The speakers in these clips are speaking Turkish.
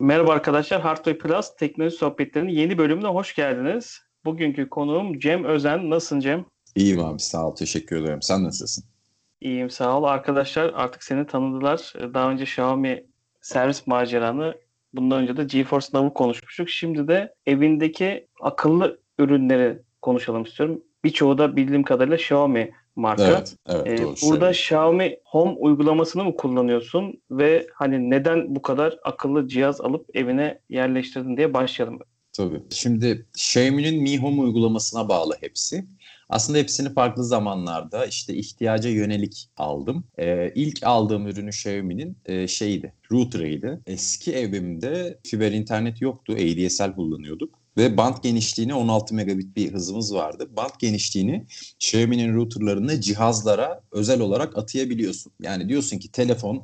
Merhaba arkadaşlar, Hardtoy Plus teknoloji sohbetlerinin yeni bölümüne hoş geldiniz. Bugünkü konuğum Cem Özen. Nasılsın Cem? İyiyim abi, sağ ol, teşekkür ederim. Sen nasılsın? İyiyim, sağ ol. Arkadaşlar artık seni tanıdılar. Daha önce Xiaomi servis maceranı, bundan önce de GeForce Now'u konuşmuştuk. Şimdi de evindeki akıllı ürünleri konuşalım istiyorum. Birçoğu da bildiğim kadarıyla Xiaomi marka. Evet, doğru. Burada Xiaomi Home uygulamasını mı kullanıyorsun ve hani neden bu kadar akıllı cihaz alıp evine yerleştirdin diye başlayalım. Tabii. Şimdi Xiaomi'nin Mi Home uygulamasına bağlı hepsi. Aslında hepsini farklı zamanlarda işte ihtiyaca yönelik aldım. İlk aldığım ürünü Xiaomi'nin router'ıydı. Eski evimde fiber internet yoktu, ADSL kullanıyorduk. Ve band genişliğine 16 megabit bir hızımız vardı. Band genişliğini Xiaomi'nin routerlarını cihazlara özel olarak atayabiliyorsun. Yani diyorsun ki telefon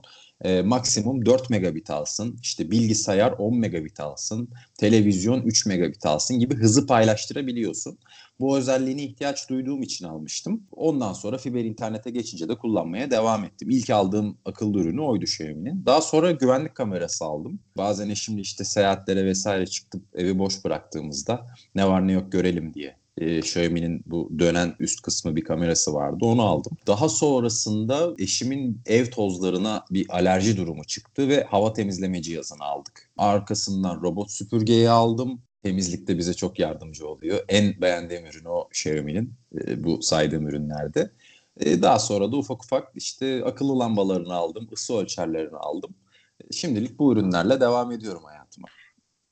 maksimum 4 megabit alsın, işte bilgisayar 10 megabit alsın, televizyon 3 megabit alsın gibi hızı paylaştırabiliyorsun. Bu özelliğine ihtiyaç duyduğum için almıştım. Ondan sonra fiber internete geçince de kullanmaya devam ettim. İlk aldığım akıllı ürünü oydu Xiaomi'nin. Daha sonra güvenlik kamerası aldım. Bazen eşimle işte seyahatlere vesaire çıktıp evi boş bıraktığımızda ne var ne yok görelim diye. Xiaomi'nin bu dönen üst kısmı bir kamerası vardı, onu aldım. Daha sonrasında eşimin ev tozlarına bir alerji durumu çıktı ve hava temizleme cihazını aldık. Arkasından robot süpürgeyi aldım. Temizlikte bize çok yardımcı oluyor. En beğendiğim ürün o Xiaomi'nin, bu saydığım ürünlerde. Daha sonra da ufak ufak işte akıllı lambalarını aldım, ısı ölçerlerini aldım. Şimdilik bu ürünlerle devam ediyorum hayatıma.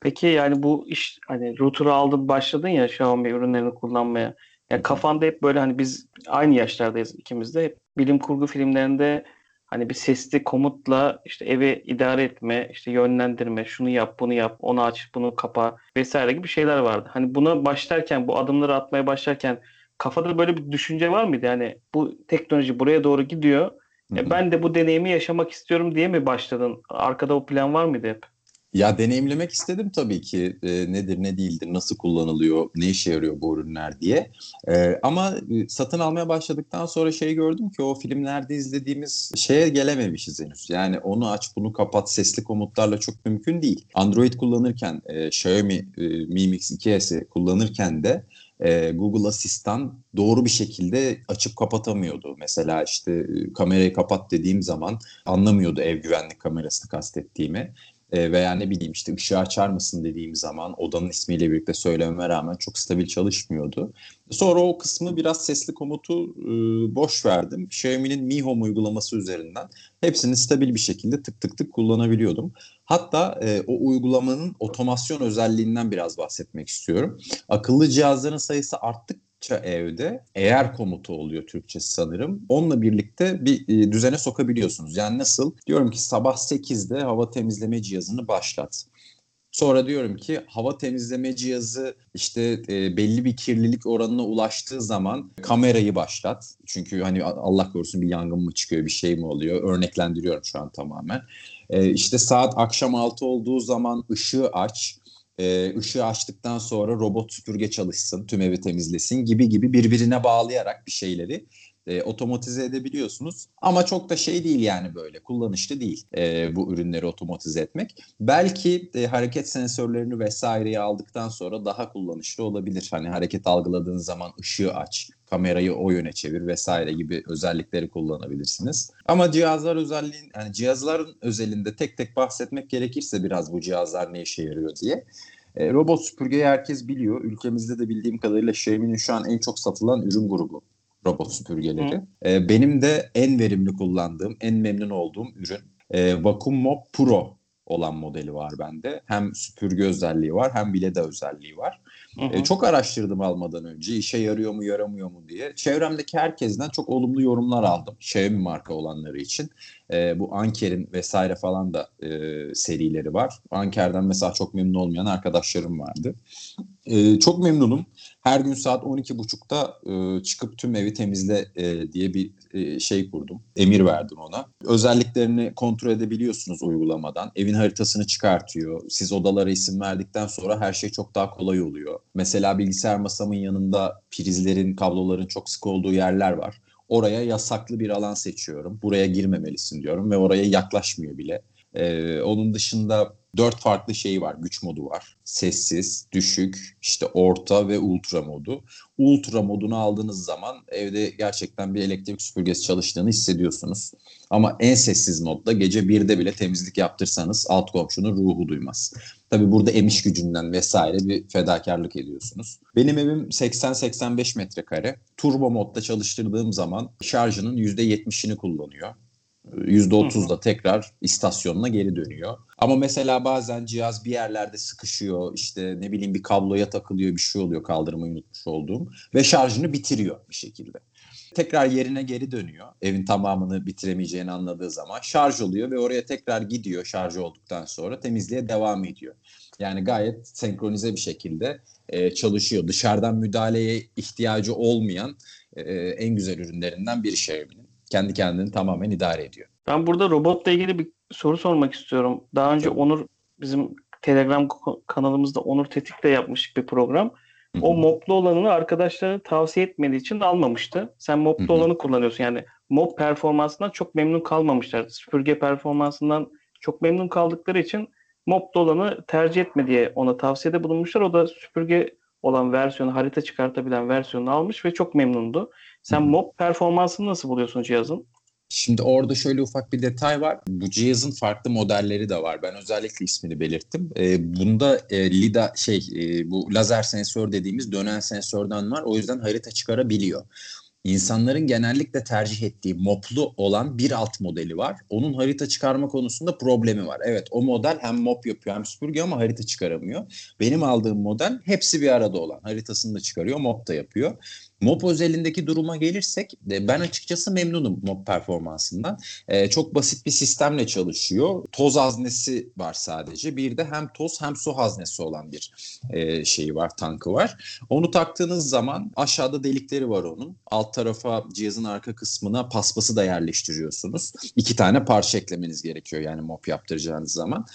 Peki yani bu iş, hani router'ı aldın başladın ya Xiaomi ürünlerini kullanmaya. Yani kafanda hep böyle, hani biz aynı yaşlardayız ikimiz de. Hep bilim kurgu filmlerinde hani bir sesli komutla işte evi idare etme, işte yönlendirme, şunu yap, bunu yap, onu aç, bunu kapa vesaire gibi şeyler vardı. Hani buna başlarken, bu adımları atmaya başlarken kafada böyle bir düşünce var mıydı? Yani bu teknoloji buraya doğru gidiyor. Ben de bu deneyimi yaşamak istiyorum diye mi başladın? Arkada o plan var mıydı hep? Ya deneyimlemek istedim tabii ki, nedir ne değildir, nasıl kullanılıyor, ne işe yarıyor bu ürünler diye. Ama satın almaya başladıktan sonra gördüm ki o filmlerde izlediğimiz şeye gelememişiz henüz. Yani onu aç bunu kapat sesli komutlarla çok mümkün değil. Android kullanırken Xiaomi Mi Mix 2S'i kullanırken de Google Asistan doğru bir şekilde açıp kapatamıyordu. Mesela işte kamerayı kapat dediğim zaman anlamıyordu ev güvenlik kamerasını kastettiğimi. Veya ne bileyim işte ışığı açar mısın dediğim zaman odanın ismiyle birlikte söylememe rağmen çok stabil çalışmıyordu. Sonra o kısmı biraz sesli komutu boş verdim. Xiaomi'nin Mi Home uygulaması üzerinden hepsini stabil bir şekilde tık tık tık kullanabiliyordum. Hatta o uygulamanın otomasyon özelliğinden biraz bahsetmek istiyorum. Akıllı cihazların sayısı arttıkça evde eğer komutu oluyor Türkçesi sanırım. Onunla birlikte bir düzene sokabiliyorsunuz. Yani nasıl? Diyorum ki sabah 8'de hava temizleme cihazını başlat. Sonra diyorum ki hava temizleme cihazı işte belli bir kirlilik oranına ulaştığı zaman kamerayı başlat. Çünkü hani Allah korusun bir yangın mı çıkıyor, bir şey mi oluyor? Örneklendiriyorum şu an tamamen. İşte saat akşam 6 olduğu zaman ışığı aç. Işığı açtıktan sonra robot süpürge çalışsın, tüm evi temizlesin gibi birbirine bağlayarak bir şeyleri otomatize edebiliyorsunuz. Ama çok da değil yani, böyle kullanışlı değil bu ürünleri otomatize etmek. Belki hareket sensörlerini vesaireyi aldıktan sonra daha kullanışlı olabilir. Hani hareket algıladığın zaman ışığı aç, kamerayı o yöne çevir vesaire gibi özellikleri kullanabilirsiniz. Ama cihazlar özelliğin, yani cihazların özelinde tek tek bahsetmek gerekirse biraz bu cihazlar ne işe yarıyor diye. Robot süpürgeyi herkes biliyor. Ülkemizde de bildiğim kadarıyla Xiaomi'nin şu an en çok satılan ürün grubu. Robot süpürgeleri. Benim de en verimli kullandığım, en memnun olduğum ürün Vacuum mop Pro olan modeli var bende. Hem süpürge özelliği var hem LIDAR özelliği var. Çok araştırdım almadan önce, işe yarıyor mu yaramıyor mu diye. Çevremdeki herkesten çok olumlu yorumlar aldım. Xiaomi marka olanları için. Bu Anker'in vesaire falan da serileri var. Anker'den mesela çok memnun olmayan arkadaşlarım vardı. Çok memnunum. Her gün saat 12.30'da çıkıp tüm evi temizle diye bir kurdum. Emir verdim ona. Özelliklerini kontrol edebiliyorsunuz uygulamadan. Evin haritasını çıkartıyor. Siz odalara isim verdikten sonra her şey çok daha kolay oluyor. Mesela bilgisayar masamın yanında prizlerin, kabloların çok sık olduğu yerler var. Oraya yasaklı bir alan seçiyorum. Buraya girmemelisin diyorum ve oraya yaklaşmıyor bile. Onun dışında 4 farklı şey var, güç modu var. Sessiz, düşük, işte orta ve ultra modu. Ultra modunu aldığınız zaman evde gerçekten bir elektrik süpürgesi çalıştığını hissediyorsunuz. Ama en sessiz modda gece 1'de bile temizlik yaptırsanız alt komşunun ruhu duymaz. Tabii burada emiş gücünden vesaire bir fedakarlık ediyorsunuz. Benim evim 80-85 metrekare. Turbo modda çalıştırdığım zaman şarjının %70'ini kullanıyor. %30 da tekrar istasyonuna geri dönüyor. Ama mesela bazen cihaz bir yerlerde sıkışıyor, işte ne bileyim bir kabloya takılıyor, bir şey oluyor kaldırmayı unutmuş olduğum ve şarjını bitiriyor bir şekilde. Tekrar yerine geri dönüyor. Evin tamamını bitiremeyeceğini anladığı zaman şarj oluyor ve oraya tekrar gidiyor, şarj olduktan sonra temizliğe devam ediyor. Yani gayet senkronize bir şekilde çalışıyor. Dışarıdan müdahaleye ihtiyacı olmayan en güzel ürünlerinden biri Xiaomi'nin. Kendi kendini tamamen idare ediyor. Ben burada robotla ilgili bir soru sormak istiyorum. Daha önce Onur, bizim Telegram kanalımızda Onur Tetik'te yapmıştık bir program. O moplu olanını arkadaşlara tavsiye etmediği için almamıştı. Sen moplu olanı kullanıyorsun. Yani mop performansından çok memnun kalmamışlardı. Süpürge performansından çok memnun kaldıkları için moplu olanı tercih etme diye ona tavsiyede bulunmuşlar. O da süpürge olan versiyonu, harita çıkartabilen versiyonunu almış ve çok memnundu. Sen mop performansını nasıl buluyorsun cihazın? Şimdi orada şöyle ufak bir detay var. Bu cihazın farklı modelleri de var. Ben özellikle ismini belirttim. Bunda LIDAR bu lazer sensör dediğimiz dönen sensörden var. O yüzden harita çıkarabiliyor. İnsanların genellikle tercih ettiği moplu olan bir alt modeli var. Onun harita çıkarma konusunda problemi var. Evet, o model hem mop yapıyor hem süpürge ama harita çıkaramıyor. Benim aldığım model hepsi bir arada olan. Haritasını da çıkarıyor, mop da yapıyor. Mop özelindeki duruma gelirsek ben açıkçası memnunum mop performansından. Çok basit bir sistemle çalışıyor. Toz haznesi var sadece. Bir de hem toz hem su haznesi olan bir tankı var. Onu taktığınız zaman aşağıda delikleri var onun. Alt tarafa, cihazın arka kısmına paspası da yerleştiriyorsunuz. 2 tane parça eklemeniz gerekiyor yani mop yaptıracağınız zaman.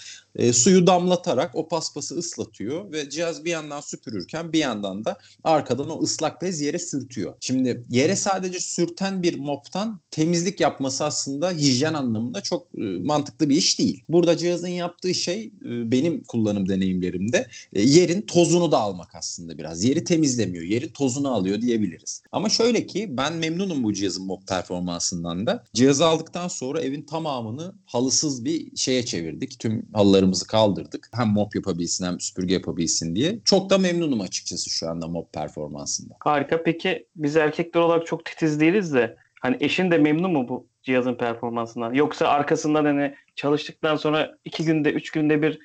Suyu damlatarak o paspası ıslatıyor ve cihaz bir yandan süpürürken bir yandan da arkadan o ıslak bez yere sürtüyor. Şimdi yere sadece sürten bir moptan temizlik yapması aslında hijyen anlamında çok mantıklı bir iş değil. Burada cihazın yaptığı şey benim kullanım deneyimlerimde yerin tozunu da almak aslında biraz. Yeri temizlemiyor, yerin tozunu alıyor diyebiliriz. Ama şöyle ki ben memnunum bu cihazın mop performansından da. Cihazı aldıktan sonra evin tamamını halısız bir şeye çevirdik. Tüm halıları kaldırdık. Hem mop yapabilsin hem süpürge yapabilsin diye. Çok da memnunum açıkçası şu anda mop performansında. Harika. Peki biz erkekler olarak çok titiz değiliz de hani eşin de memnun mu bu cihazın performansından? Yoksa arkasından hani çalıştıktan sonra 2 günde 3 günde bir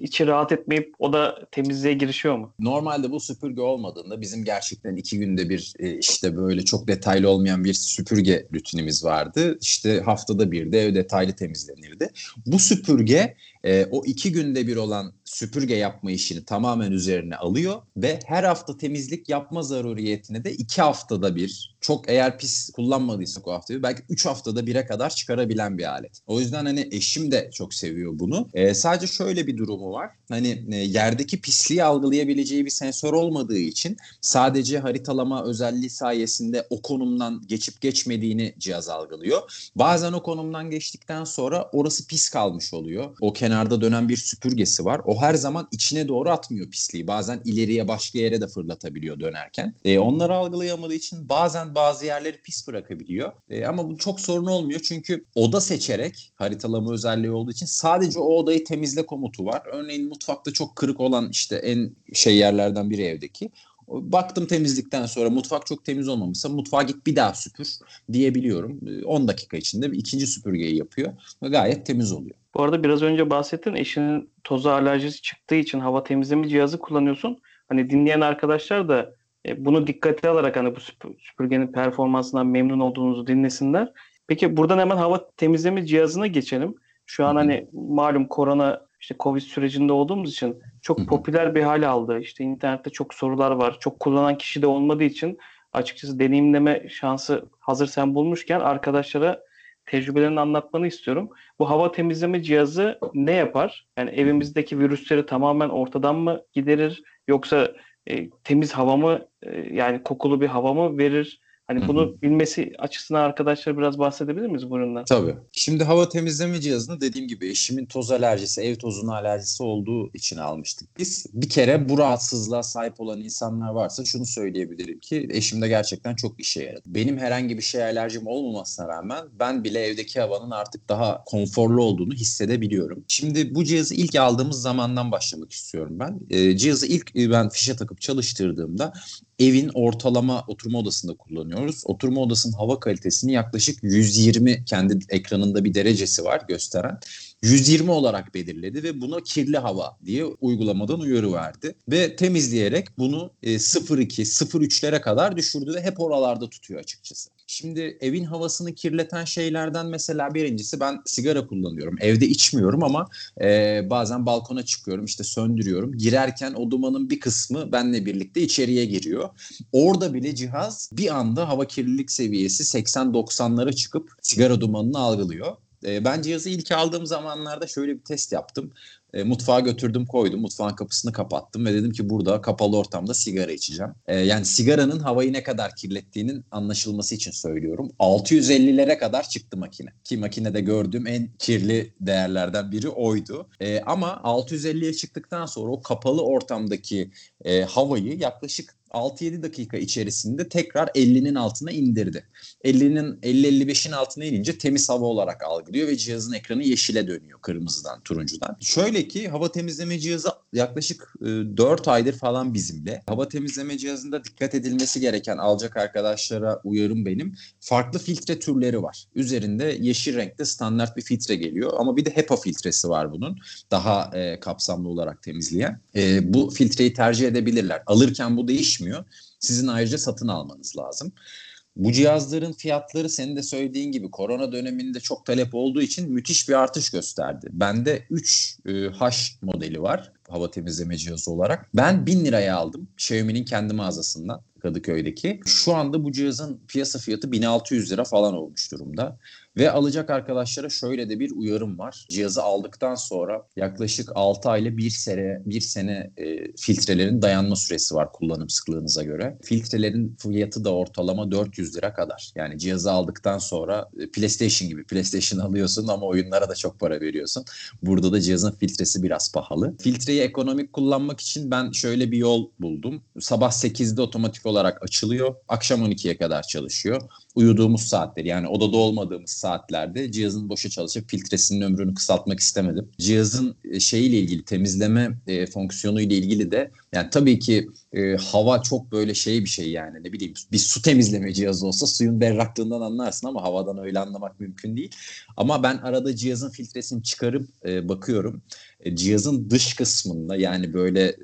içi rahat etmeyip o da temizliğe girişiyor mu? Normalde bu süpürge olmadığında bizim gerçekten 2 günde bir işte böyle çok detaylı olmayan bir süpürge rutinimiz vardı. İşte haftada bir de detaylı temizlenirdi. Bu süpürge o 2 günde bir olan süpürge yapma işini tamamen üzerine alıyor ve her hafta temizlik yapma zaruriyetini de 2 haftada bir, çok eğer pis kullanmadıysak o haftayı, belki 3 haftada bire kadar çıkarabilen bir alet. O yüzden hani eşim de çok seviyor bunu. Sadece şöyle bir durumu var. Hani yerdeki pisliği algılayabileceği bir sensör olmadığı için sadece haritalama özelliği sayesinde o konumdan geçip geçmediğini cihaz algılıyor. Bazen o konumdan geçtikten sonra orası pis kalmış oluyor. O kenarda dönen bir süpürgesi var. O her zaman içine doğru atmıyor pisliği. Bazen ileriye, başka yere de fırlatabiliyor dönerken. Onları algılayamadığı için bazen bazı yerleri pis bırakabiliyor. Ama bu çok sorun olmuyor çünkü oda seçerek, haritalama özelliği olduğu için sadece o odayı temizle komutu var. Örneğin mutfakta çok kırık olan işte en yerlerden biri evdeki. Baktım temizlikten sonra mutfak çok temiz olmamışsa mutfağa git bir daha süpür diyebiliyorum. 10 dakika içinde bir ikinci süpürgeyi yapıyor ve gayet temiz oluyor. Bu arada biraz önce bahsettin, eşinin tozu alerjisi çıktığı için hava temizleme cihazı kullanıyorsun. Hani dinleyen arkadaşlar da bunu dikkate alarak hani bu süpürgenin performansından memnun olduğunuzu dinlesinler. Peki buradan hemen hava temizleme cihazına geçelim. Şu an hani malum korona, işte Covid sürecinde olduğumuz için çok popüler bir hal aldı. İşte internette çok sorular var. Çok kullanan kişi de olmadığı için açıkçası deneyimleme şansı hazır sen bulmuşken arkadaşlara tecrübelerini anlatmanı istiyorum. Bu hava temizleme cihazı ne yapar? Yani evimizdeki virüsleri tamamen ortadan mı giderir? Yoksa temiz hava mı, yani kokulu bir hava mı verir? Hani bunu bilmesi açısından arkadaşlar biraz bahsedebilir miyiz bu üründen? Tabii. Şimdi hava temizleme cihazını dediğim gibi eşimin toz alerjisi, ev tozuna alerjisi olduğu için almıştık biz. Bir kere bu rahatsızlığa sahip olan insanlar varsa şunu söyleyebilirim ki eşim de gerçekten çok işe yaradı. Benim herhangi bir şeye alerjim olmamasına rağmen ben bile evdeki havanın artık daha konforlu olduğunu hissedebiliyorum. Şimdi bu cihazı ilk aldığımız zamandan başlamak istiyorum ben. Cihazı ilk ben fişe takıp çalıştırdığımda evin ortalama oturma odasında kullanıyoruz. Oturma odasının hava kalitesini yaklaşık 120, kendi ekranında bir derecesi var gösteren, 120 olarak belirledi ve buna kirli hava diye uygulamadan uyarı verdi. Ve temizleyerek bunu 0.2, 0.3'lere kadar düşürdü ve hep oralarda tutuyor açıkçası. Şimdi evin havasını kirleten şeylerden mesela birincisi, ben sigara kullanıyorum. Evde içmiyorum ama bazen balkona çıkıyorum, işte söndürüyorum. Girerken o dumanın bir kısmı benle birlikte içeriye giriyor. Orada bile cihaz bir anda hava kirlilik seviyesi 80-90'lara çıkıp sigara dumanını algılıyor. Ben cihazı ilk aldığım zamanlarda şöyle bir test yaptım. Mutfağa götürdüm, koydum. Mutfağın kapısını kapattım ve dedim ki burada kapalı ortamda sigara içeceğim. Yani sigaranın havayı ne kadar kirlettiğinin anlaşılması için söylüyorum. 650'lere kadar çıktı makine. Ki makinede gördüğüm en kirli değerlerden biri oydu. Ama 650'ye çıktıktan sonra o kapalı ortamdaki havayı yaklaşık 6-7 dakika içerisinde tekrar 50'nin altına indirdi. 50-55'in altına inince temiz hava olarak algılıyor ve cihazın ekranı yeşile dönüyor, kırmızıdan, turuncudan. Şöyle ki hava temizleme cihazı yaklaşık 4 aydır falan bizimle. Hava temizleme cihazında dikkat edilmesi gereken, alacak arkadaşlara uyarım benim, farklı filtre türleri var. Üzerinde yeşil renkte standart bir filtre geliyor ama bir de HEPA filtresi var bunun. Daha kapsamlı olarak temizleyen. Bu filtreyi tercih edebilirler. Alırken bu değişmiyor. Sizin ayrıca satın almanız lazım. Bu cihazların fiyatları senin de söylediğin gibi korona döneminde çok talep olduğu için müthiş bir artış gösterdi. Bende 3H modeli var hava temizleme cihazı olarak. Ben 1000 liraya aldım Xiaomi'nin kendi mağazasından, Kadıköy'deki. Şu anda bu cihazın piyasa fiyatı 1600 lira falan olmuş durumda. Ve alacak arkadaşlara şöyle de bir uyarım var. Cihazı aldıktan sonra yaklaşık 6 ayla 1 sene filtrelerin dayanma süresi var kullanım sıklığınıza göre. Filtrelerin fiyatı da ortalama 400 lira kadar. Yani cihazı aldıktan sonra PlayStation gibi. PlayStation alıyorsun ama oyunlara da çok para veriyorsun. Burada da cihazın filtresi biraz pahalı. Filtreyi ekonomik kullanmak için ben şöyle bir yol buldum. Sabah 8'de otomatik olarak açılıyor. Akşam 12'ye kadar çalışıyor. Uyuduğumuz saatleri, yani odada olmadığımız saatlerde cihazın boşa çalışıp filtresinin ömrünü kısaltmak istemedim. Cihazın şeyiyle ilgili, temizleme fonksiyonuyla ilgili de, yani tabii ki hava çok böyle şey bir şey, yani ne bileyim, bir su temizleme cihazı olsa suyun berraklığından anlarsın ama havadan öyle anlamak mümkün değil. Ama ben arada cihazın filtresini çıkarıp bakıyorum. Cihazın dış kısmında, yani böyle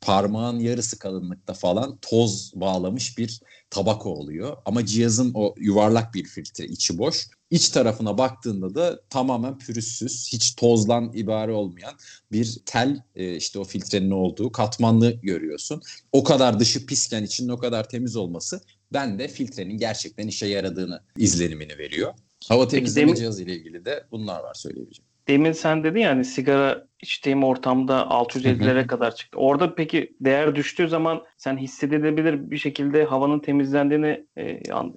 parmağın yarısı kalınlıkta falan toz bağlamış bir tabaka oluyor. Ama cihazın o yuvarlak bir filtre, içi boş. İç tarafına baktığında da tamamen pürüzsüz, hiç tozdan ibare olmayan bir tel, işte o filtrenin olduğu katmanlı görüyorsun. O kadar dışı pisken içinin o kadar temiz olması bende filtrenin gerçekten işe yaradığını izlenimini veriyor. Hava temizleme cihazı ile ilgili de bunlar var söyleyebileceğim. Demin sen dedin yani sigara içtiğim ortamda 650'lere kadar çıktı. Orada peki değer düştüğü zaman sen hissedilebilir bir şekilde havanın temizlendiğini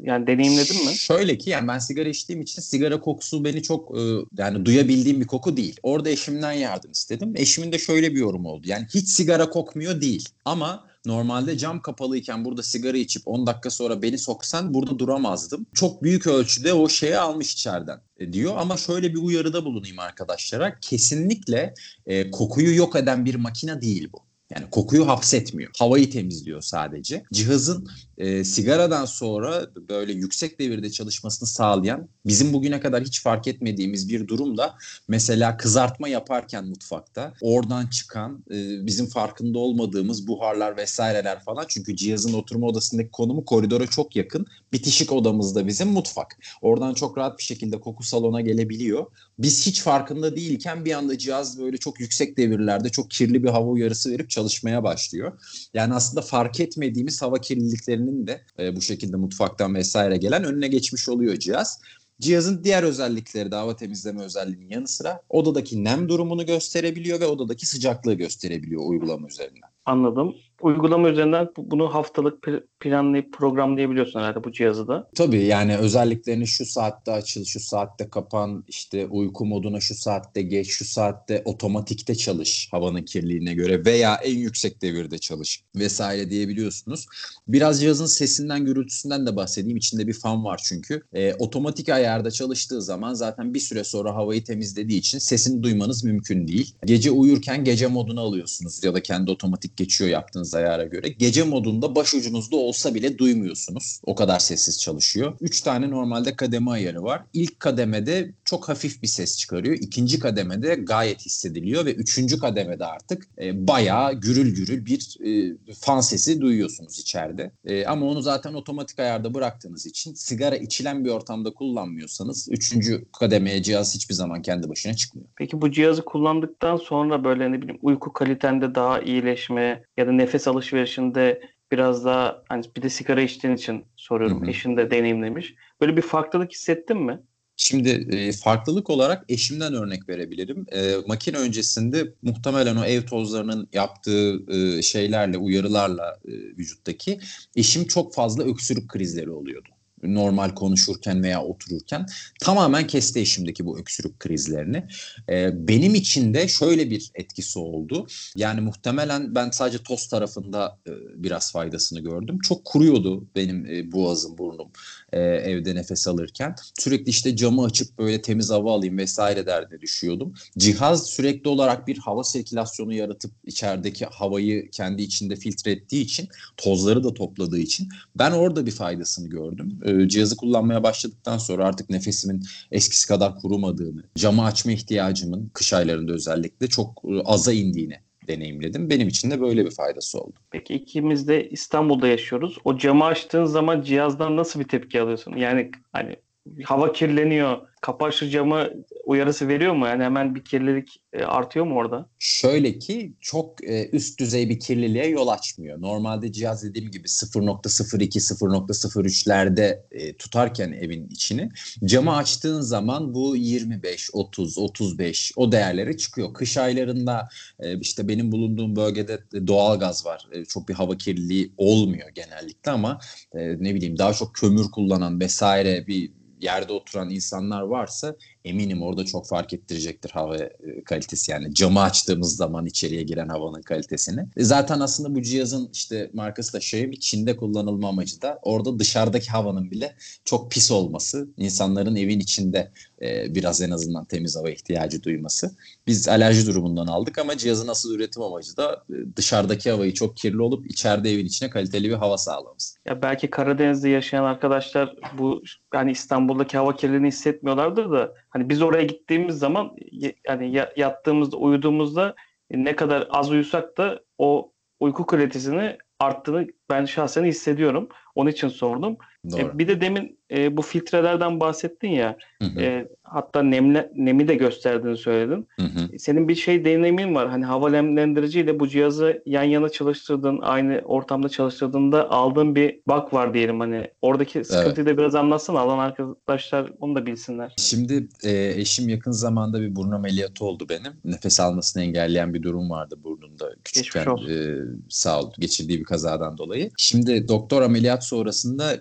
yani deneyimledin mi? Şöyle ki, yani ben sigara içtiğim için sigara kokusu beni çok yani duyabildiğim bir koku değil. Orada eşimden yardım istedim. Eşimin de şöyle bir yorumu oldu. Yani hiç sigara kokmuyor değil ama normalde cam kapalıyken burada sigara içip 10 dakika sonra beni soksan burada duramazdım. Çok büyük ölçüde o şeyi almış içeriden diyor ama şöyle bir uyarıda bulunayım arkadaşlara. Kesinlikle kokuyu yok eden bir makine değil bu. Yani kokuyu hapsetmiyor. Havayı temizliyor sadece. Cihazın sigaradan sonra böyle yüksek devirde çalışmasını sağlayan, bizim bugüne kadar hiç fark etmediğimiz bir durum da mesela kızartma yaparken mutfakta oradan çıkan bizim farkında olmadığımız buharlar vesaireler falan, çünkü cihazın oturma odasındaki konumu koridora çok yakın. Bitişik odamızda bizim mutfak. Oradan çok rahat bir şekilde koku salona gelebiliyor. Biz hiç farkında değilken bir anda cihaz böyle çok yüksek devirlerde çok kirli bir hava uyarısı verip çalışmaya başlıyor. Yani aslında fark etmediğimiz hava kirliliklerinin de bu şekilde mutfaktan vesaire gelen önüne geçmiş oluyor cihaz. Cihazın diğer özellikleri de hava temizleme özelliğinin yanı sıra odadaki nem durumunu gösterebiliyor ve odadaki sıcaklığı gösterebiliyor uygulama üzerinden. Anladım. uygulama üzerinden bunu haftalık planlayıp programlayabiliyorsun herhalde bu cihazı da. Tabii yani özelliklerini şu saatte açıl, şu saatte kapan, işte uyku moduna şu saatte geç, şu saatte otomatikte çalış havanın kirliliğine göre veya en yüksek devirde çalış vesaire diyebiliyorsunuz. Biraz cihazın sesinden, gürültüsünden de bahsedeyim. İçinde bir fan var çünkü. Otomatik ayarda çalıştığı zaman zaten bir süre sonra havayı temizlediği için sesini duymanız mümkün değil. Gece uyurken gece moduna alıyorsunuz ya da kendi otomatik geçiyor yaptığınız ayara göre. Gece modunda başucunuzda olsa bile duymuyorsunuz. O kadar sessiz çalışıyor. 3 tane normalde kademe ayarı var. İlk kademede çok hafif bir ses çıkarıyor. İkinci kademede gayet hissediliyor ve üçüncü kademede artık bayağı gürül gürül bir fan sesi duyuyorsunuz içeride. Ama onu zaten otomatik ayarda bıraktığınız için sigara içilen bir ortamda kullanmıyorsanız üçüncü kademeye cihaz hiçbir zaman kendi başına çıkmıyor. Peki bu cihazı kullandıktan sonra böyle ne bileyim uyku kalitende daha iyileşme ya da nefes alışverişinde biraz daha hani bir de sigara içtiğin için soruyorum. Hı-hı. Eşin de deneyimlemiş. Böyle bir farklılık hissettin mi? Şimdi farklılık olarak eşimden örnek verebilirim. Makine öncesinde muhtemelen o ev tozlarının yaptığı şeylerle, uyarılarla vücuttaki eşim çok fazla öksürük krizleri oluyordu. Normal konuşurken veya otururken tamamen kesti eşimdeki bu öksürük krizlerini. Benim için de şöyle bir etkisi oldu. Yani muhtemelen ben sadece toz tarafında biraz faydasını gördüm. Çok kuruyordu benim boğazım, burnum evde nefes alırken. Sürekli işte camı açıp böyle temiz hava alayım vesaire derdine düşüyordum. Cihaz sürekli olarak bir hava sirkülasyonu yaratıp içerideki havayı kendi içinde filtre ettiği için, tozları da topladığı için ben orada bir faydasını gördüm. Cihazı kullanmaya başladıktan sonra artık nefesimin eskisi kadar kurumadığını, camı açma ihtiyacımın kış aylarında özellikle çok aza indiğini deneyimledim. Benim için de böyle bir faydası oldu. Peki ikimiz de İstanbul'da yaşıyoruz. O camı açtığın zaman cihazdan nasıl bir tepki alıyorsun? Yani hani hava kirleniyor, kapat şu camı uyarısı veriyor mu? Yani hemen bir kirlilik artıyor mu orada? Şöyle ki çok üst düzey bir kirliliğe yol açmıyor. Normalde cihaz dediğim gibi 0.02, 0.03'lerde tutarken evin içini camı açtığın zaman bu 25, 30, 35 o değerlere çıkıyor. Kış aylarında işte benim bulunduğum bölgede doğalgaz var. Çok bir hava kirliliği olmuyor genellikle ama ne bileyim daha çok kömür kullanan vesaire bir yerde oturan insanlar varsa eminim orada çok fark ettirecektir hava kalitesi. Yani camı açtığımız zaman içeriye giren havanın kalitesini. Zaten aslında bu cihazın işte markası da Xiaomi, Çin'de kullanılma amacı da orada dışarıdaki havanın bile çok pis olması, insanların evin içinde biraz en azından temiz hava ihtiyacı duyması. Biz alerji durumundan aldık ama cihazın asıl üretim amacı da dışarıdaki havayı çok kirli olup içeride evin içine kaliteli bir hava sağlaması. Ya belki Karadeniz'de yaşayan arkadaşlar bu yani İstanbul'daki hava kirliliğini hissetmiyorlardır da hani biz oraya gittiğimiz zaman yani yattığımızda, uyuduğumuzda ne kadar az uyusak da o uyku kalitesini arttığını ben şahsen hissediyorum. Onun için sordum. Bir de demin bu filtrelerden bahsettin ya. Hı hı. Hatta nemi de gösterdiğini söyledin. Hı hı. Senin bir şey deneyimin var. Hani hava nemlendiriciyle bu cihazı yan yana çalıştırdığın, aynı ortamda çalıştırdığında aldığın bir bug var diyelim. Hani oradaki sıkıntıyı da biraz anlatsana. Alan arkadaşlar onu da bilsinler. Şimdi eşim yakın zamanda bir burun ameliyatı oldu benim. Nefes almasını engelleyen bir durum vardı burnunda. Küçükken sağ ol, geçirdiği bir kazadan dolayı. Şimdi doktor ameliyat sonrasında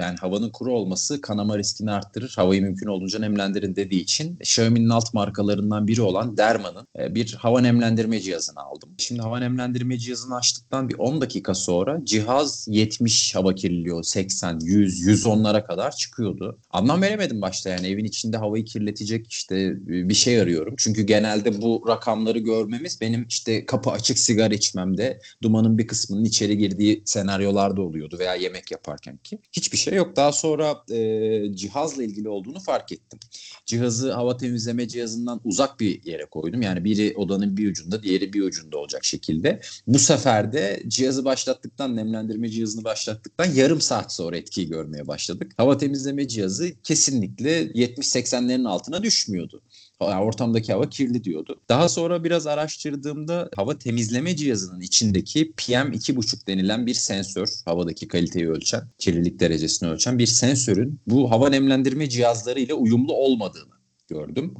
yani havanın kuru olması kanama riskini arttırır. Havayı mümkün olduğunca nemlendirin dediği için Xiaomi'nin alt markalarından biri olan Derma'nın bir hava nemlendirme cihazını aldım. Şimdi hava nemlendirme cihazını açtıktan bir 10 dakika sonra cihaz 70 hava kirliliği, 80, 100, 110'lara kadar çıkıyordu. Anlam veremedim başta yani evin içinde havayı kirletecek işte bir şey arıyorum. Çünkü genelde bu rakamları görmemiz benim işte kapı açık sigara içmemde dumanın bir kısmının içeri girdiği senaryolarda oluyordu veya yemek yaparken ki. Hiçbir şey yok. Daha sonra cihazla ilgili olduğunu fark ettim. Cihazı hava temizleme cihazından uzak bir yere koydum. Yani biri odanın bir ucunda, diğeri bir ucunda olacak şekilde. Bu sefer de cihazı başlattıktan, nemlendirme cihazını başlattıktan yarım saat sonra etkiyi görmeye başladık. Hava temizleme cihazı kesinlikle 70-80'lerin altına düşmüyordu. Ortamdaki hava kirli diyordu. Daha sonra biraz araştırdığımda hava temizleme cihazının içindeki PM2.5 denilen bir sensör, havadaki kaliteyi ölçen, kirlilik derecesini ölçen bir sensörün bu hava nemlendirme cihazlarıyla uyumlu olmadığını gördüm.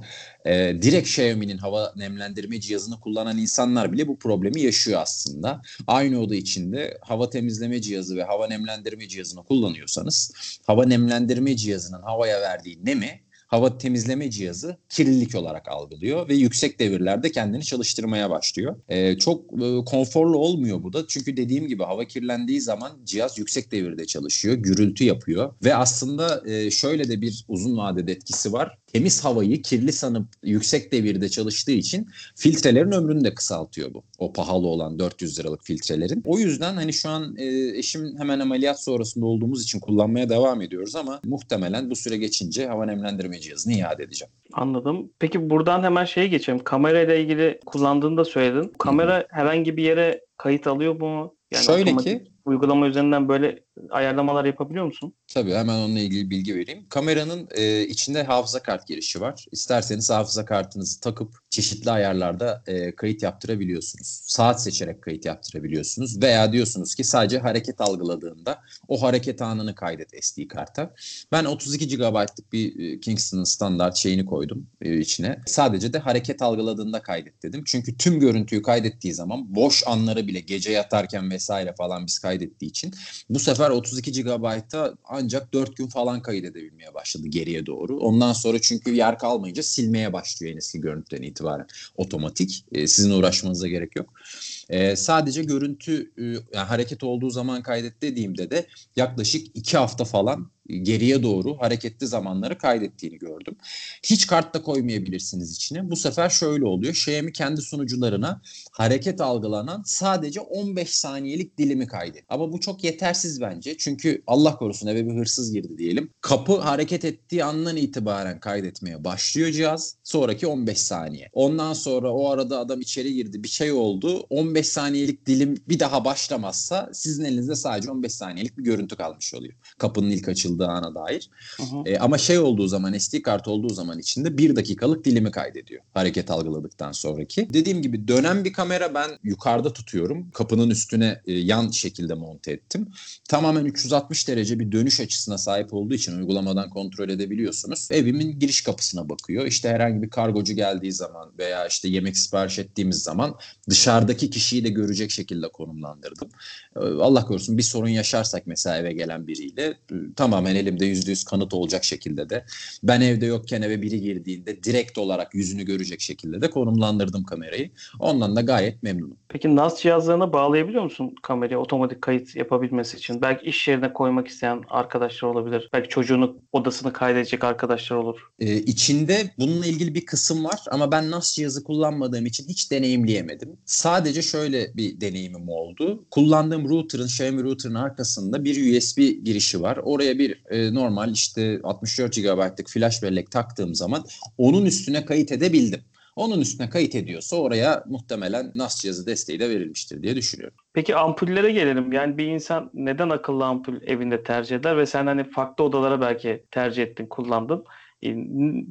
Direkt Xiaomi'nin hava nemlendirme cihazını kullanan insanlar bile bu problemi yaşıyor aslında. Aynı oda içinde hava temizleme cihazı ve hava nemlendirme cihazını kullanıyorsanız, hava nemlendirme cihazının havaya verdiği nemi hava temizleme cihazı kirlilik olarak algılıyor ve yüksek devirlerde kendini çalıştırmaya başlıyor. Çok konforlu olmuyor bu da, çünkü dediğim gibi hava kirlendiği zaman cihaz yüksek devirde çalışıyor, gürültü yapıyor ve aslında şöyle de bir uzun vadede etkisi var. Temiz havayı kirli sanıp yüksek devirde çalıştığı için filtrelerin ömrünü de kısaltıyor bu. O pahalı olan 400 liralık filtrelerin. O yüzden hani şu an eşim hemen ameliyat sonrasında olduğumuz için kullanmaya devam ediyoruz ama muhtemelen bu süre geçince hava nemlendirme cihazını iade edeceğim. Anladım. Peki buradan hemen şeye geçelim. Kamerayla ilgili kullandığını da söyledin. Kamera herhangi bir yere kayıt alıyor mu? Yani şöyle ki, uygulama üzerinden böyle ayarlamalar yapabiliyor musun? Tabii, hemen onunla ilgili bilgi vereyim. Kameranın içinde hafıza kart girişi var. İsterseniz hafıza kartınızı takıp çeşitli ayarlarda kayıt yaptırabiliyorsunuz. Saat seçerek kayıt yaptırabiliyorsunuz. Veya diyorsunuz ki sadece hareket algıladığında o hareket anını kaydet SD karta. Ben 32 GB'lık bir Kingston'ın standart şeyini koydum içine. Sadece de hareket algıladığında kaydet dedim. Çünkü tüm görüntüyü kaydettiği zaman boş anları bile, gece yatarken vesaire falan biz kaydettiği için bu sefer 32 GB'ta ancak 4 gün falan kaydedebilmeye başladı geriye doğru. Ondan sonra çünkü yer kalmayınca silmeye başlıyor en eski görüntüden itibaren. Otomatik. Sizin uğraşmanıza gerek yok. Sadece görüntü yani hareket olduğu zaman kaydet dediğimde de yaklaşık 2 hafta falan geriye doğru hareketli zamanları kaydettiğini gördüm. Hiç kart da koymayabilirsiniz içine. Bu sefer şöyle oluyor. Xiaomi kendi sunucularına hareket algılanan sadece 15 saniyelik dilimi kaydet. Ama bu çok yetersiz bence. Çünkü Allah korusun eve bir hırsız girdi diyelim. Kapı hareket ettiği andan itibaren kaydetmeye başlıyor cihaz. Sonraki 15 saniye. Ondan sonra o arada adam içeri girdi, bir şey oldu. 15 saniyelik dilim bir daha başlamazsa sizin elinizde sadece 15 saniyelik bir görüntü kalmış oluyor. Kapının ilk açıldığı ana dair. Ama şey olduğu zaman, SD kart olduğu zaman içinde 1 dakikalık dilimi kaydediyor. Hareket algıladıktan sonraki. Dediğim gibi dönen bir kamera ben yukarıda tutuyorum. Kapının üstüne yan şekilde monte ettim. Tamamen 360 derece bir dönüş açısına sahip olduğu için uygulamadan kontrol edebiliyorsunuz. Evimin giriş kapısına bakıyor. İşte herhangi bir kargocu geldiği zaman veya işte yemek sipariş ettiğimiz zaman dışarıdaki kişiyi de görecek şekilde konumlandırdım. Allah korusun bir sorun yaşarsak mesela eve gelen biriyle tamamen elimde %100 kanıt olacak şekilde de, ben evde yokken eve biri girdiğinde direkt olarak yüzünü görecek şekilde de konumlandırdım kamerayı. Ondan da gayet memnunum. Peki NAS cihazlarına bağlayabiliyor musun kamerayı otomatik kayıt yapabilmesi için? Belki iş yerine koymak isteyen arkadaşlar olabilir. Belki çocuğunu, odasını kaydedecek arkadaşlar olur. İçinde bununla ilgili bir kısım var ama ben NAS cihazı kullanmadığım için hiç deneyimleyemedim. Sadece şöyle bir deneyimim oldu. Kullandığım router'ın, Xiaomi router'ın arkasında bir USB girişi var. Oraya bir normal işte 64 GB'lık flash bellek taktığım zaman onun üstüne kayıt edebildim. Onun üstüne kayıt ediyorsa oraya muhtemelen NAS cihazı desteği de verilmiştir diye düşünüyorum. Peki ampullere gelelim. Yani bir insan neden akıllı ampul evinde tercih eder ve sen hani farklı odalara belki tercih ettin, kullandın.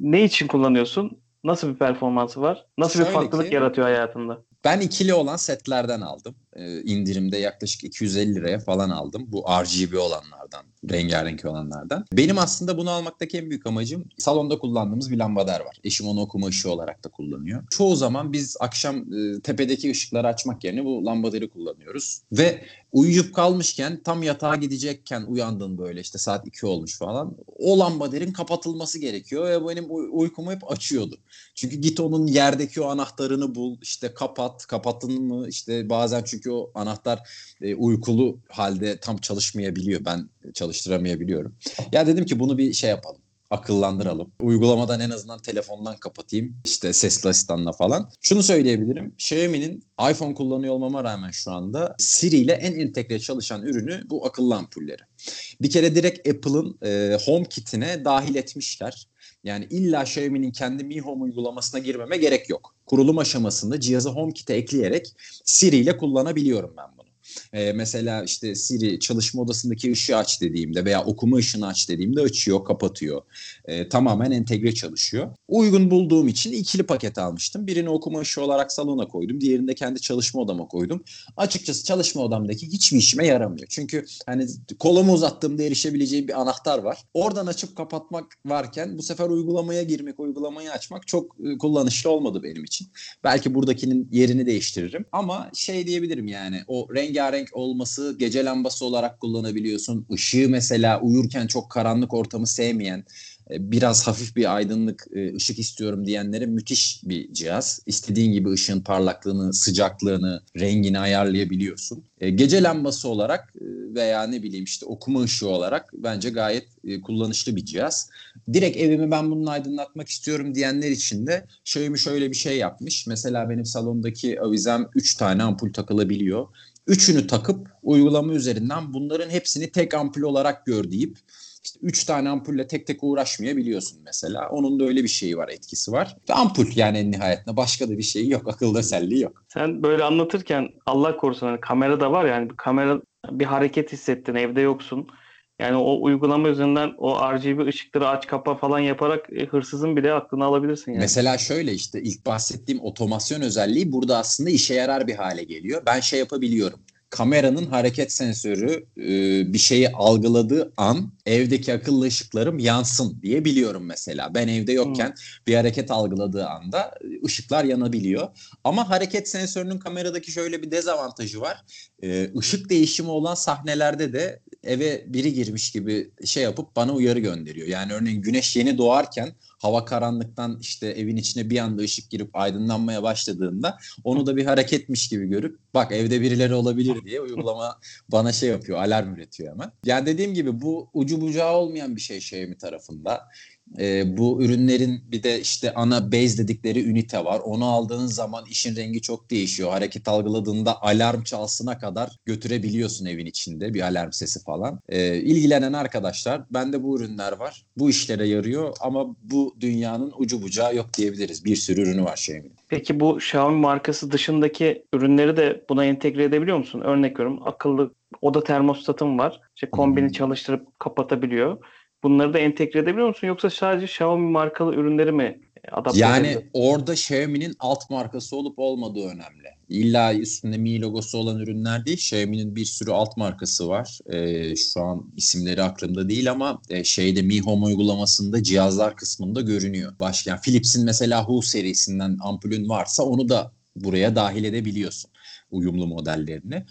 Ne için kullanıyorsun? Nasıl bir performansı var? Nasıl bir farklılık yaratıyor hayatında? Ben ikili olan setlerden aldım. İndirimde yaklaşık 250 liraya falan aldım. Bu RGB olanlardan, rengarenk olanlardan. Benim aslında bunu almaktaki en büyük amacım, salonda kullandığımız bir lambader var. Eşim onu okuma ışığı olarak da kullanıyor. Çoğu zaman biz akşam tepedeki ışıkları açmak yerine bu lambaderi kullanıyoruz. Ve uyuyup kalmışken, tam yatağa gidecekken uyandın, böyle işte saat 2 olmuş falan. O lambaderin kapatılması gerekiyor ve benim uykumu hep açıyordu. Çünkü git onun yerdeki o anahtarını bul, işte kapat, kapattın mı? İşte bazen çünkü o anahtar uykulu halde tam çalışmayabiliyor. Ben çalıştıramayabiliyorum. Ya dedim ki bunu bir şey yapalım. Akıllandıralım. Uygulamadan en azından telefondan kapatayım. İşte sesli asistanla falan. Şunu söyleyebilirim. Xiaomi'nin, iPhone kullanıyor olmama rağmen şu anda Siri ile en entegre çalışan ürünü bu akıllı ampulleri. Bir kere direkt Apple'ın HomeKit'ine dahil etmişler. Yani illa Xiaomi'nin kendi Mi Home uygulamasına girmeme gerek yok. Kurulum aşamasında cihazı HomeKit'e ekleyerek Siri ile kullanabiliyorum ben bunu. Mesela işte Siri çalışma odasındaki ışığı aç dediğimde veya okuma ışığını aç dediğimde açıyor, kapatıyor. Tamamen entegre çalışıyor. Uygun bulduğum için ikili paket almıştım. Birini okuma ışığı olarak salona koydum. Diğerini de kendi çalışma odama koydum. Açıkçası çalışma odamdaki hiçbir işime yaramıyor. Çünkü hani kolumu uzattığımda erişebileceğim bir anahtar var. Oradan açıp kapatmak varken bu sefer uygulamaya girmek, uygulamayı açmak çok kullanışlı olmadı benim için. Belki buradakinin yerini değiştiririm. Ama şey diyebilirim yani, o rengarenk olması, gece lambası olarak kullanabiliyorsun. Işığı mesela uyurken çok karanlık ortamı sevmeyen, biraz hafif bir aydınlık ışık istiyorum diyenlere müthiş bir cihaz. İstediğin gibi ışığın parlaklığını, sıcaklığını, rengini ayarlayabiliyorsun. Gece lambası olarak veya ne bileyim işte okuma ışığı olarak bence gayet kullanışlı bir cihaz. Direkt evimi ben bununla aydınlatmak istiyorum diyenler için de Xiaomi şöyle bir şey yapmış. Mesela benim salondaki avizem 3 tane ampul takılabiliyor. Üçünü takıp uygulama üzerinden bunların hepsini tek ampul olarak gör deyip, İşte 3 tane ampulle tek tek uğraşmayabiliyorsun mesela. Onun da öyle bir şeyi var, etkisi var. Ve ampul yani en nihayetinde, başka da bir şey yok. Akılda özelliği yok. Sen böyle anlatırken Allah korusun hani kamera da var yani, bir kamera, bir hareket hissettin, evde yoksun. Yani o uygulama üzerinden o RGB ışıkları aç kapa falan yaparak hırsızın bile aklını alabilirsin yani. Mesela şöyle işte ilk bahsettiğim otomasyon özelliği burada aslında işe yarar bir hale geliyor. Ben şey yapabiliyorum. Kameranın hareket sensörü bir şeyi algıladığı an evdeki akıllı ışıklarım yansın diye biliyorum mesela. Ben evde yokken bir hareket algıladığı anda ışıklar yanabiliyor. Ama hareket sensörünün kameradaki şöyle bir dezavantajı var. Işık değişimi olan sahnelerde de eve biri girmiş gibi şey yapıp bana uyarı gönderiyor. Yani örneğin güneş yeni doğarken hava karanlıktan işte evin içine bir anda ışık girip aydınlanmaya başladığında onu da bir hareketmiş gibi görüp bak evde birileri olabilir diye uygulama bana şey yapıyor, alarm üretiyor hemen. Yani dediğim gibi bu ucu bucağı olmayan bir şey Xiaomi tarafında. Bu ürünlerin bir de işte ana base dedikleri ünite var. Onu aldığınız zaman işin rengi çok değişiyor. Hareket algıladığında alarm çalsına kadar götürebiliyorsun evin içinde, bir alarm sesi falan. İlgilenen arkadaşlar, bende bu ürünler var. Bu işlere yarıyor ama bu dünyanın ucu bucağı yok diyebiliriz. Bir sürü ürünü var Xiaomi'nin. Peki bu Xiaomi markası dışındaki ürünleri de buna entegre edebiliyor musun? Örnek veriyorum, akıllı oda termostatım var. İşte kombini çalıştırıp kapatabiliyor. Bunları da entegre edebiliyor musun? Yoksa sadece Xiaomi markalı ürünleri mi adapte edebiliyorsun? Yani orada Xiaomi'nin alt markası olup olmadığı önemli. İlla üstünde Mi logosu olan ürünler değil. Xiaomi'nin bir sürü alt markası var. Şu an isimleri aklımda değil ama Mi Home uygulamasında cihazlar kısmında görünüyor. Başka, yani Philips'in mesela Hue serisinden ampulün varsa onu da buraya dahil edebiliyorsun, uyumlu modellerini.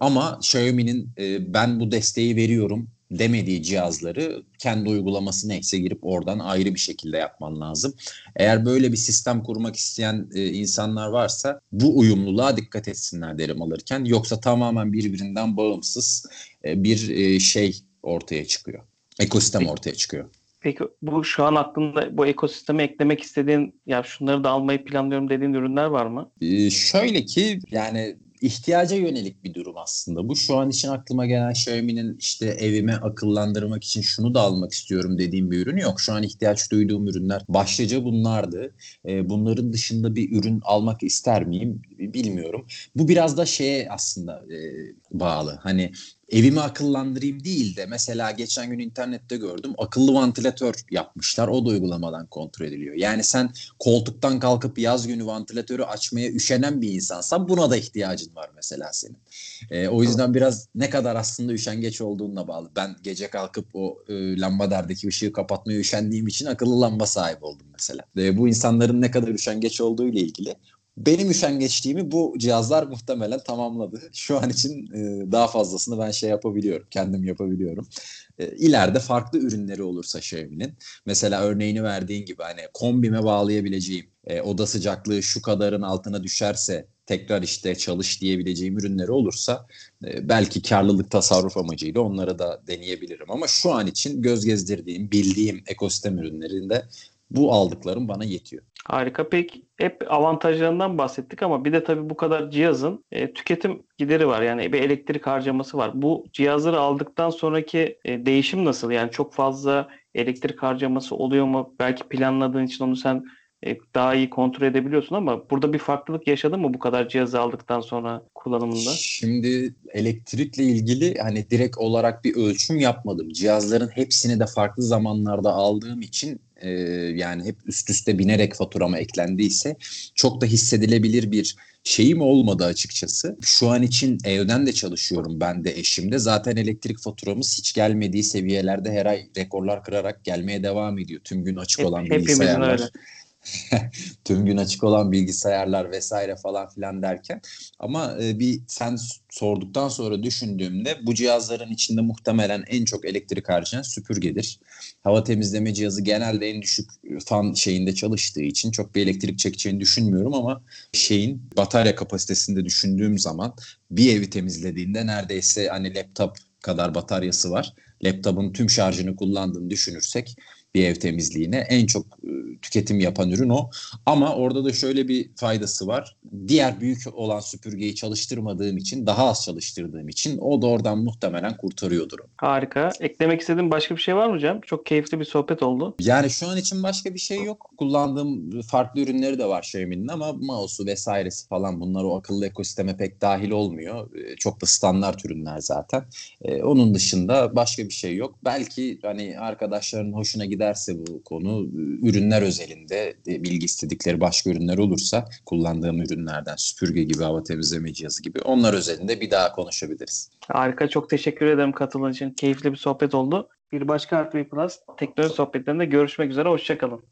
Ama Xiaomi'nin ben bu desteği veriyorum demediği cihazları kendi uygulaması neyse girip oradan ayrı bir şekilde yapman lazım. Eğer böyle bir sistem kurmak isteyen insanlar varsa bu uyumluluğa dikkat etsinler derim alırken. Yoksa tamamen birbirinden bağımsız bir şey ortaya çıkıyor. Ekosistem ortaya çıkıyor. Peki bu şu an aklında, bu ekosisteme eklemek istediğin, ya şunları da almayı planlıyorum dediğin ürünler var mı? Şöyle ki yani ihtiyaca yönelik bir durum aslında. Bu şu an için aklıma gelen Xiaomi'nin işte evime akıllandırmak için şunu da almak istiyorum dediğim bir ürün yok. Şu an ihtiyaç duyduğum ürünler başlıca bunlardı. Bunların dışında bir ürün almak ister miyim bilmiyorum. Bu biraz da şeye aslında bağlı. Hani evimi akıllandırayım değil de mesela geçen gün internette gördüm, akıllı vantilatör yapmışlar, o da uygulamadan kontrol ediliyor. Yani sen koltuktan kalkıp yaz günü vantilatörü açmaya üşenen bir insansan buna da ihtiyacın var mesela senin. O yüzden biraz ne kadar aslında üşengeç olduğuna bağlı. Ben gece kalkıp o lambadardaki ışığı kapatmaya üşendiğim için akıllı lamba sahibi oldum mesela. Bu insanların ne kadar üşengeç olduğu ile ilgili. Benim üşengeçliğimi bu cihazlar muhtemelen tamamladı. Şu an için daha fazlasını ben yapabiliyorum. Kendim yapabiliyorum. İleride farklı ürünleri olursa Xiaomi'nin. Mesela örneğini verdiğin gibi hani kombime bağlayabileceğim, oda sıcaklığı şu kadarın altına düşerse tekrar işte çalış diyebileceğim ürünleri olursa belki karlılık, tasarruf amacıyla onlara da deneyebilirim. Ama şu an için göz gezdirdiğim, bildiğim ekosistem ürünlerinde bu aldıklarım bana yetiyor. Harika. Peki hep avantajlarından bahsettik ama bir de tabii bu kadar cihazın tüketim gideri var. Yani bir elektrik harcaması var. Bu cihazları aldıktan sonraki değişim nasıl? Yani çok fazla elektrik harcaması oluyor mu? Belki planladığın için onu sen daha iyi kontrol edebiliyorsun ama burada bir farklılık yaşadın mı bu kadar cihazı aldıktan sonra kullanımında? Şimdi elektrikle ilgili hani direkt olarak bir ölçüm yapmadım. Cihazların hepsini de farklı zamanlarda aldığım için yani hep üst üste binerek faturama eklendiyse çok da hissedilebilir bir şeyim olmadı açıkçası. Şu an için evden de çalışıyorum ben de eşim de. Zaten elektrik faturamız hiç gelmediği seviyelerde her ay rekorlar kırarak gelmeye devam ediyor. Tüm gün açık olan bilgisayarlar. Tüm gün açık olan bilgisayarlar vesaire falan filan derken ama bir sen sorduktan sonra düşündüğümde bu cihazların içinde muhtemelen en çok elektrik harcayan süpürgedir. Hava temizleme cihazı genelde en düşük fan şeyinde çalıştığı için çok bir elektrik çekeceğini düşünmüyorum ama şeyin batarya kapasitesinde düşündüğüm zaman bir evi temizlediğinde neredeyse hani laptop kadar bataryası var. Laptop'un tüm şarjını kullandığını düşünürsek bir ev temizliğine en çok tüketim yapan ürün o. Ama orada da şöyle bir faydası var. Diğer büyük olan süpürgeyi çalıştırmadığım için, daha az çalıştırdığım için o da oradan muhtemelen kurtarıyordur. Harika. Eklemek istediğin başka bir şey var mı Cem? Çok keyifli bir sohbet oldu. Yani şu an için başka bir şey yok. Kullandığım farklı ürünleri de var Xiaomi'nin ama mouse'u vesairesi falan bunlar o akıllı ekosisteme pek dahil olmuyor. Çok da standart ürünler zaten. Onun dışında başka bir şey yok. Belki hani arkadaşların hoşuna giderse bu konu ürünler özelinde bilgi istedikleri başka ürünler olursa kullandığım ürünlerden süpürge gibi hava temizleme cihazı gibi onlar özelinde bir daha konuşabiliriz. Harika, çok teşekkür ederim katıldığın için. Keyifli bir sohbet oldu. Bir başka Hardtoy Plus teknoloji sohbetlerinde görüşmek üzere. Hoşça kalın.